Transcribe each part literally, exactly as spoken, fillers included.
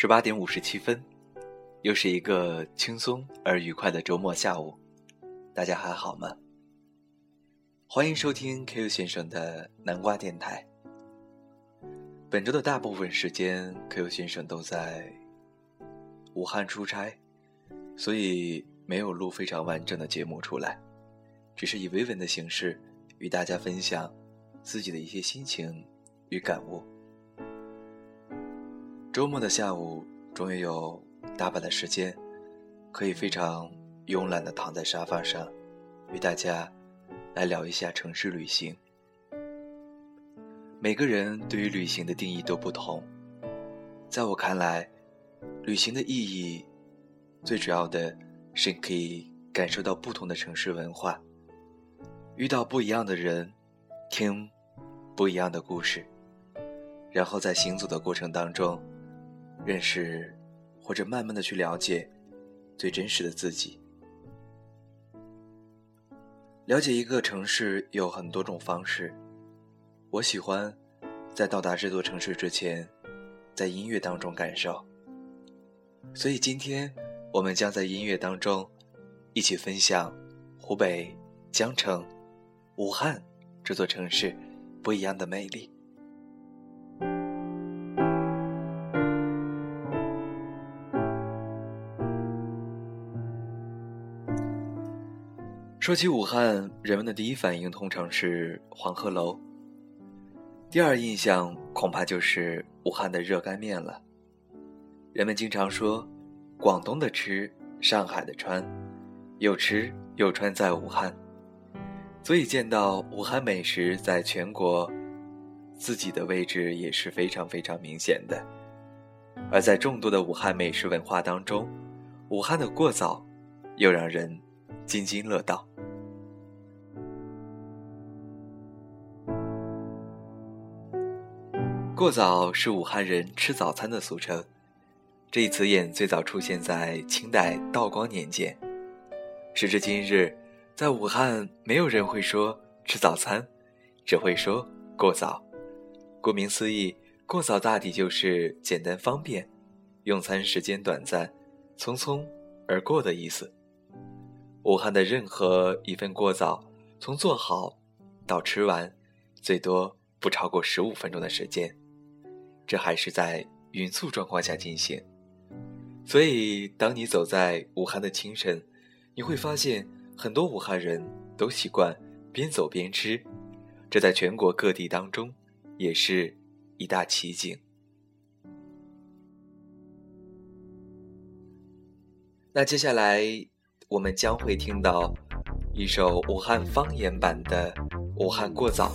十八点五十七分，又是一个轻松而愉快的周末下午，大家还好吗？欢迎收听 K U 先生的南瓜电台。本周的大部分时间 K U 先生都在武汉出差，所以没有录非常完整的节目出来，只是以微文的形式与大家分享自己的一些心情与感悟。周末的下午终于有大把的时间，可以非常慵懒地躺在沙发上，与大家来聊一下城市旅行。每个人对于旅行的定义都不同，在我看来，旅行的意义最主要的是可以感受到不同的城市文化，遇到不一样的人，听不一样的故事，然后在行走的过程当中认识或者慢慢的去了解最真实的自己。了解一个城市有很多种方式，我喜欢在到达这座城市之前在音乐当中感受，所以今天我们将在音乐当中一起分享湖北江城武汉这座城市不一样的魅力。说起武汉，人们的第一反应通常是黄鹤楼，第二印象恐怕就是武汉的热干面了。人们经常说，广东的吃，上海的穿，有吃有穿在武汉，所以见到武汉美食在全国自己的位置也是非常非常明显的。而在众多的武汉美食文化当中，武汉的过早又让人津津乐道。过早是武汉人吃早餐的俗称，这一词眼最早出现在清代道光年间。时至今日，在武汉没有人会说吃早餐，只会说过早。顾名思义，过早大抵就是简单方便，用餐时间短暂，匆匆而过的意思。武汉的任何一份过早，从做好到吃完，最多不超过十五分钟的时间，这还是在匀速状况下进行。所以当你走在武汉的清晨，你会发现很多武汉人都习惯边走边吃，这在全国各地当中也是一大奇景。那接下来我们将会听到一首武汉方言版的武汉过早，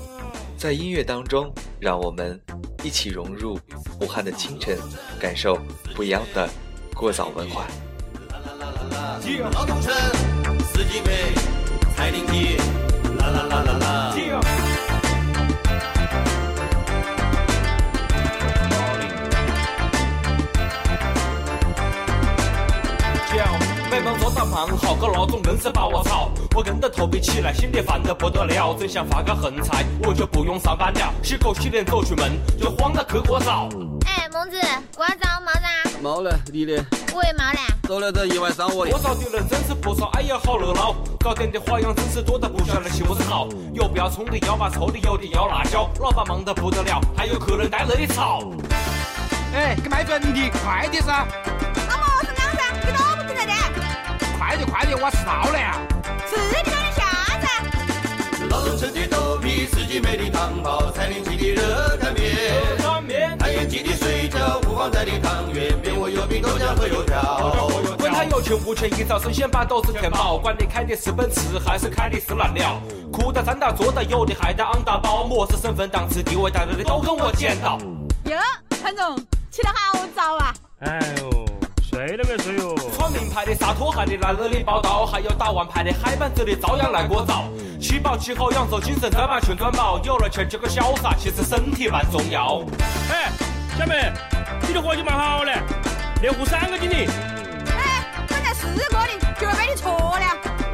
在音乐当中让我们一起融入武汉的清晨，感受不一样的过早文化。忙好个劳动人是把我操，我人的头皮起来，心里烦得不得了，真想发个横财，我就不用上班了，吸口气练奏曲门，就慌得可过早。哎，萌子，过早忙啥？忙了，你呢？我也忙了。走了这一晚上我。过早的人真是不少，哎呀好热闹，高点的花样真是多得不像人心不是好，又不要葱的摇把愁的又的摇辣椒，老板忙得不得了，还有可能带了的草。哎，给买砖的快点噻！快点快点，我吃到了呀！吃你干的啥子？劳动吃的豆皮，四季美的糖包，菜林鸡的热干面，太原鸡的水饺，五芳斋的汤圆，边我有饼豆浆和油条。管他有钱无钱，一早生鲜把豆子填饱，管你开的是奔驰还是开的是蓝鸟，苦的站的坐的有的还的昂大包，漠视身份档次地位大的都跟我见到。哟，潘总起得好早啊！哎呦。谁那个谁哟？穿名牌的、洒脱汉的来这里报道，还有大碗牌的嗨班这里照样来过早。起跑起后扬手精神，转把全转跑，有了钱就个潇洒，其实身体蛮重要。哎，小妹，你的活就蛮好嘞，连湖三个经理。哎，我才四个的，就要被你错了。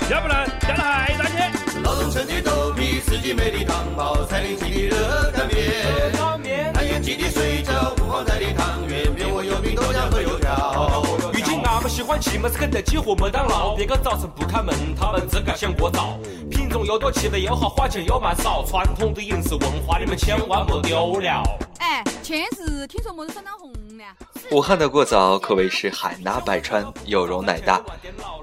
要不然，加了还咋去？红尘的头皮，四季美的糖袍，三零七的热干面，太原鸡的水饺，五芳斋的汤圆，面窝油饼豆浆和油条。如今俺们喜欢吃么子肯德基和麦当劳，别个早晨不开门，他们自个想过早。品种要多，吃的又好，花钱又蛮少，传统的饮食文化你们千万莫丢了。哎，前世听说么子翻当红了。武汉的过早可谓是海纳百川，有容乃大。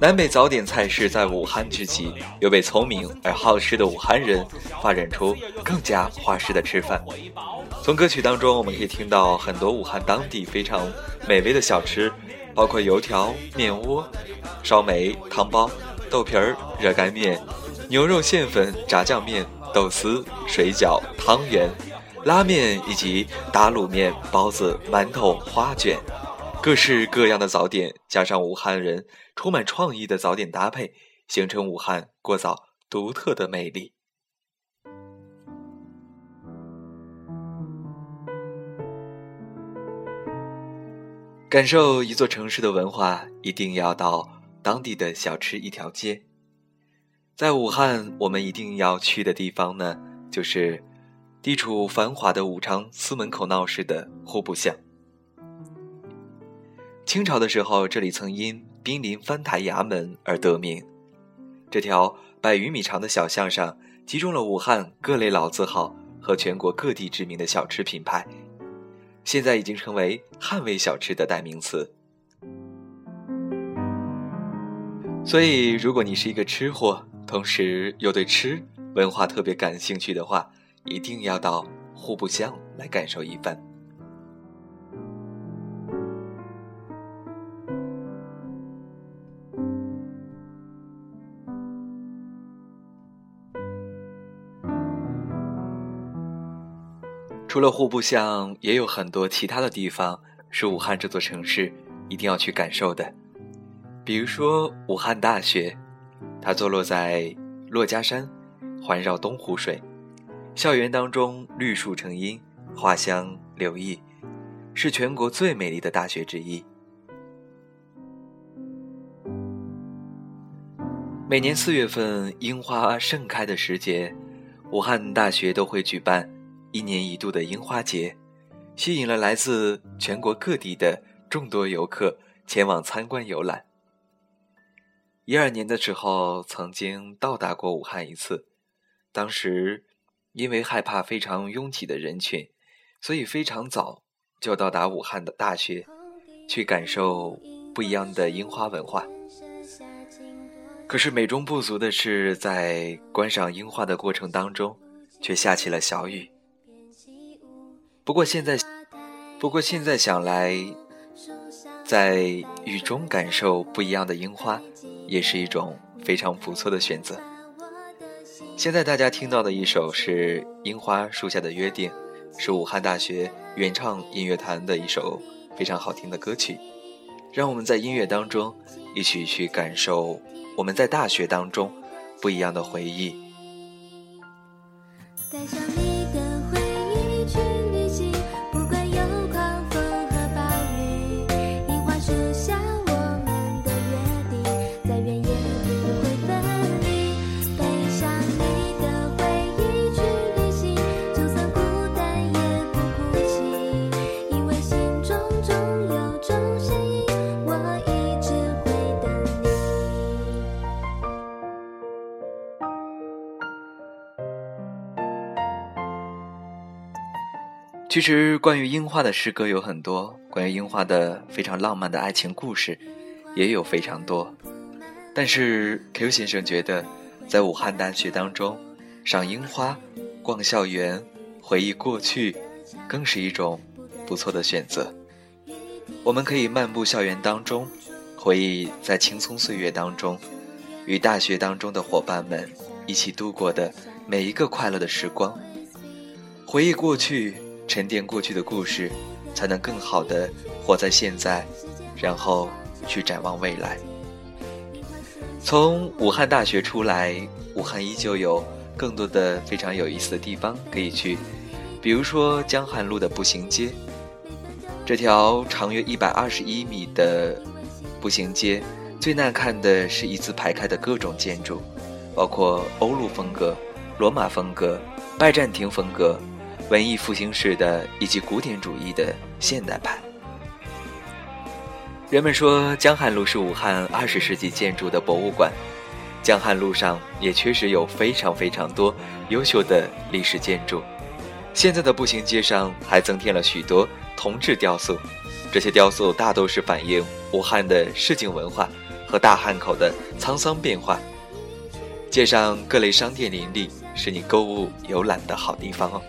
南北早点菜式在武汉聚集，又被聪明而好吃的武汉人发展出更加花式的吃饭。从歌曲当中我们可以听到很多武汉当地非常美味的小吃，包括油条、面窝、烧梅、汤包、豆皮儿、热干面、牛肉馅粉、炸酱面、豆丝、水饺、汤圆、拉面以及打卤面、包子、馒头、花卷，各式各样的早点，加上武汉人充满创意的早点搭配，形成武汉过早独特的魅力。感受一座城市的文化，一定要到当地的小吃一条街。在武汉，我们一定要去的地方呢，就是地处繁华的武昌司门口闹市的户部巷。清朝的时候，这里曾因濒临藩台衙门而得名。这条百余米长的小巷上，集中了武汉各类老字号和全国各地知名的小吃品牌，现在已经成为汉味小吃的代名词。所以，如果你是一个吃货，同时又对吃文化特别感兴趣的话，一定要到户部巷来感受一番。除了户部巷，也有很多其他的地方是武汉这座城市一定要去感受的。比如说武汉大学，它坐落在珞珈山，环绕东湖水，校园当中绿树成荫，花香柳溢，是全国最美丽的大学之一。每年四月份樱花盛开的时节，武汉大学都会举办一年一度的樱花节，吸引了来自全国各地的众多游客前往参观游览。一二年的时候，曾经到达过武汉一次，当时因为害怕非常拥挤的人群，所以非常早就到达武汉的大学，去感受不一样的樱花文化。可是美中不足的是，在观赏樱花的过程当中，却下起了小雨。不过现在，不过现在想来，在雨中感受不一样的樱花，也是一种非常不错的选择。现在大家听到的一首是《樱花树下的约定》，是武汉大学原唱音乐团的一首非常好听的歌曲。让我们在音乐当中一起去感受我们在大学当中不一样的回忆。带上你的回忆去旅行，不管有狂风和暴雨，樱花树下我们的约定，再远也不会分离。带上你的回忆去旅行，就算孤单也不哭泣，因为心中总有种声音，我一直会等你。其实关于樱花的诗歌有很多，关于樱花的非常浪漫的爱情故事也有非常多，但是 Q 先生觉得在武汉大学当中赏樱花、逛校园、回忆过去，更是一种不错的选择。我们可以漫步校园当中，回忆在青葱岁月当中与大学当中的伙伴们一起度过的每一个快乐的时光，回忆过去，沉淀过去的故事，才能更好地活在现在，然后去展望未来。从武汉大学出来，武汉依旧有更多的非常有意思的地方可以去，比如说江汉路的步行街，这条长约一百二十一米的步行街，最耐看的是一字排开的各种建筑，包括欧陆风格、罗马风格、拜占庭风格、文艺复兴式的以及古典主义的现代派。人们说江汉路是武汉二十世纪建筑的博物馆，江汉路上也确实有非常非常多优秀的历史建筑。现在的步行街上还增添了许多铜制雕塑，这些雕塑大都是反映武汉的市井文化和大汉口的沧桑变化。街上各类商店林立，是你购物游览的好地方哦。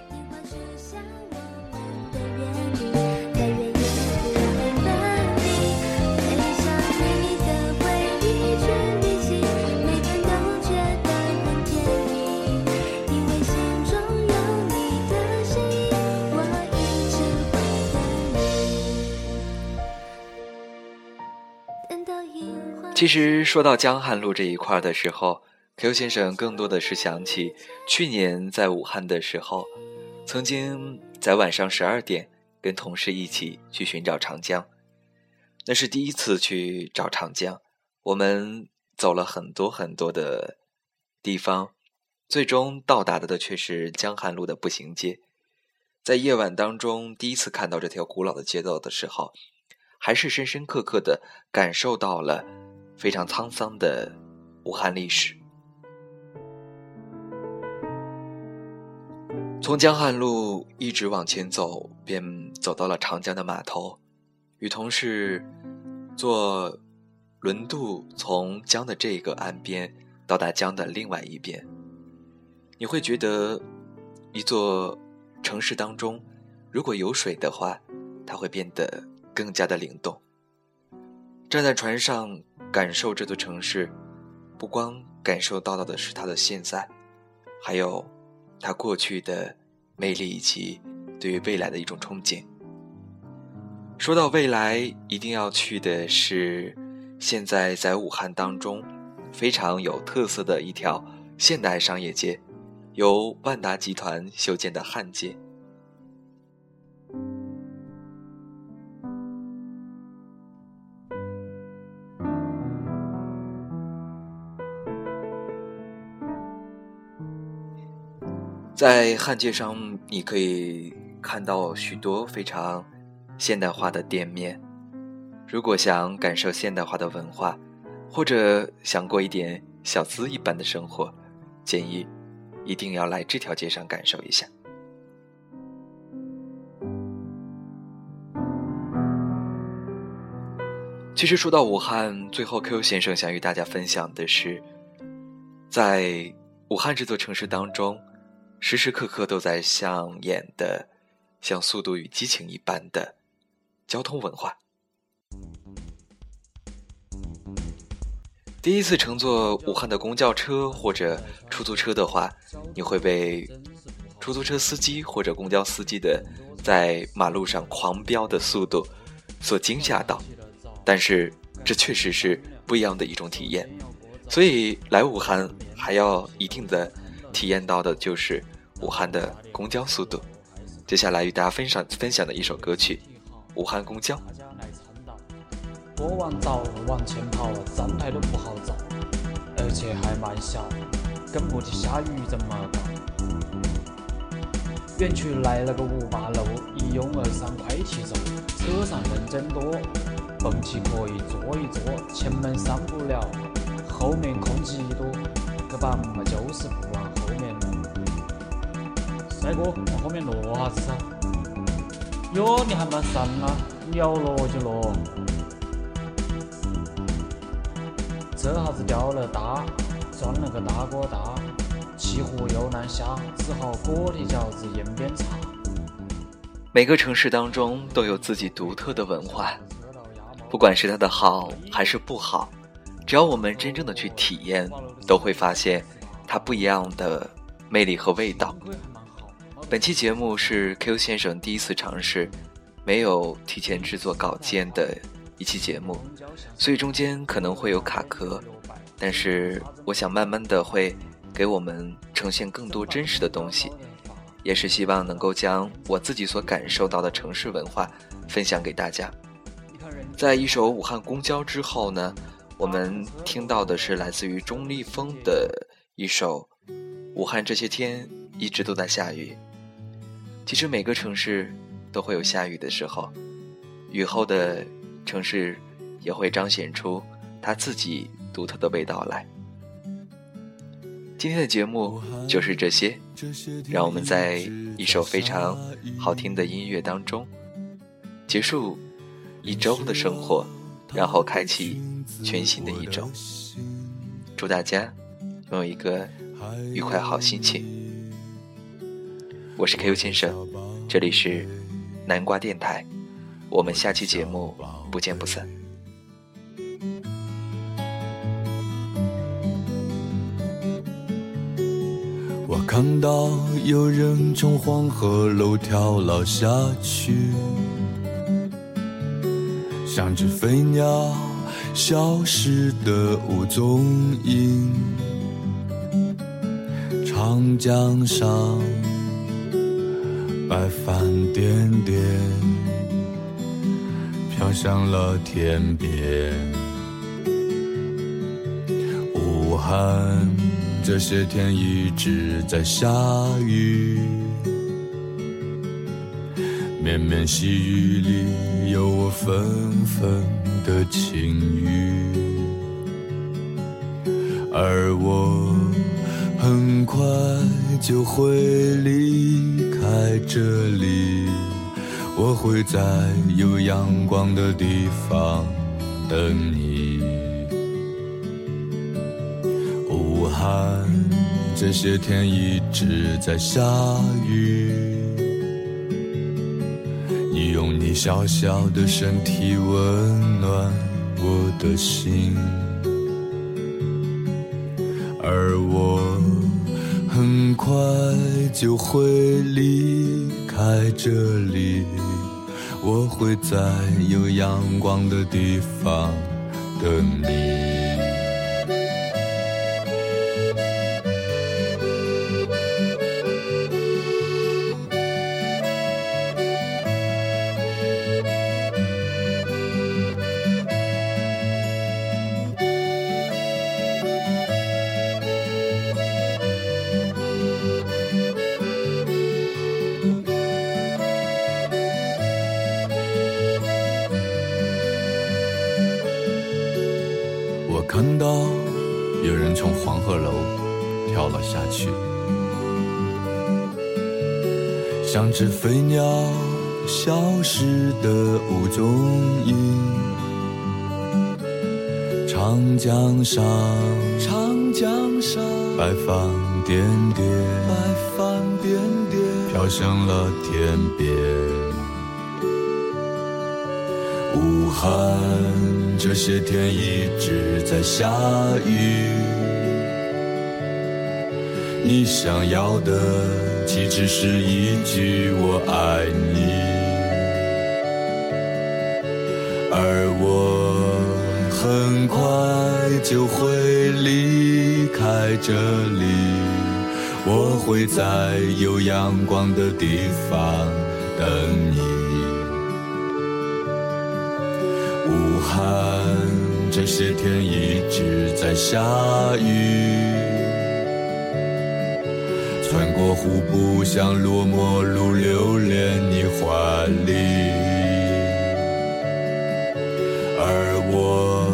其实说到江汉路这一块的时候， Q 先生更多的是想起去年在武汉的时候，曾经在晚上十二点跟同事一起去寻找长江。那是第一次去找长江，我们走了很多很多的地方，最终到达的却是江汉路的步行街。在夜晚当中第一次看到这条古老的街道的时候，还是深深刻刻地感受到了非常沧桑的武汉历史。从江汉路一直往前走，便走到了长江的码头，与同事坐轮渡从江的这个岸边到达江的另外一边。你会觉得一座城市当中如果有水的话，它会变得更加的灵动。站在船上感受这座城市，不光感受到的是它的现在，还有它过去的魅力以及对于未来的一种憧憬。说到未来，一定要去的是现在在武汉当中非常有特色的一条现代商业街，由万达集团修建的汉街。在汉街上你可以看到许多非常现代化的店面，如果想感受现代化的文化，或者想过一点小资一般的生活，建议一定要来这条街上感受一下。其实说到武汉，最后 Q 先生想与大家分享的是，在武汉这座城市当中时时刻刻都在上演的像《速度与激情》一般的交通文化。第一次乘坐武汉的公交车或者出租车的话，你会被出租车司机或者公交司机的在马路上狂飙的速度所惊吓到，但是这确实是不一样的一种体验。所以来武汉还要一定的体验到的就是武汉的公交速度。接下来与大家分享分享的一首歌曲《武汉公交》。我往道往前跑，真係都不好走，而且还蛮小，跟不及下雨这么高。院区来了个五八楼，一拥而上快骑走，车上人真多，蹦起可以坐一坐，前门上不了，后面空气多，个把么就是不往后面挪。帅哥，往后面挪哈子噻。哟，你还蛮神啊，你要挪就挪。这下子掉了大，装了个大锅大，骑虎又难下，只好锅底饺子沿边插。每个城市当中都有自己独特的文化，不管是它的好还是不好，只要我们真正的去体验，都会发现它不一样的魅力和味道。本期节目是 Q 先生第一次尝试没有提前制作稿件的一期节目，所以中间可能会有卡壳，但是我想慢慢的会给我们呈现更多真实的东西，也是希望能够将我自己所感受到的城市文化分享给大家。在一首《武汉公交》之后呢，我们听到的是来自于钟立风的一首武汉这些天一直都在下雨。其实每个城市都会有下雨的时候，雨后的城市也会彰显出它自己独特的味道来。今天的节目就是这些，让我们在一首非常好听的音乐当中结束一周的生活，然后开启全新的一周。祝大家拥有一个愉快好心情。我是 K U 先生，这里是南瓜电台，我们下期节目不见不散。我看到有人从黄河楼跳了下去，像只飞鸟消失的无踪影。长江上白帆点点飘向了天边。武汉这些天一直在下雨，绵绵细雨里有我纷纷的情欲，而我很快就会离开这里，我会在有阳光的地方等你。武汉这些天一直在下雨，你用你小小的身体温暖我的心，而我很快就会离开这里，我会在有阳光的地方等你。看到有人从黄鹤楼跳了下去，像只飞鸟消失的无踪影。长江上，长江上，白帆点点，白帆点点，飘向了天边。武汉这些天一直在下雨，你想要的岂止是一句我爱你，而我很快就会离开这里，我会在有阳光的地方等你。武汉这些天一直在下雨，穿过湖步向落寞路流连你怀里，而我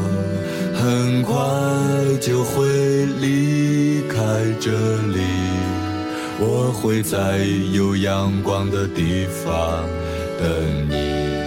很快就会离开这里，我会在有阳光的地方等你。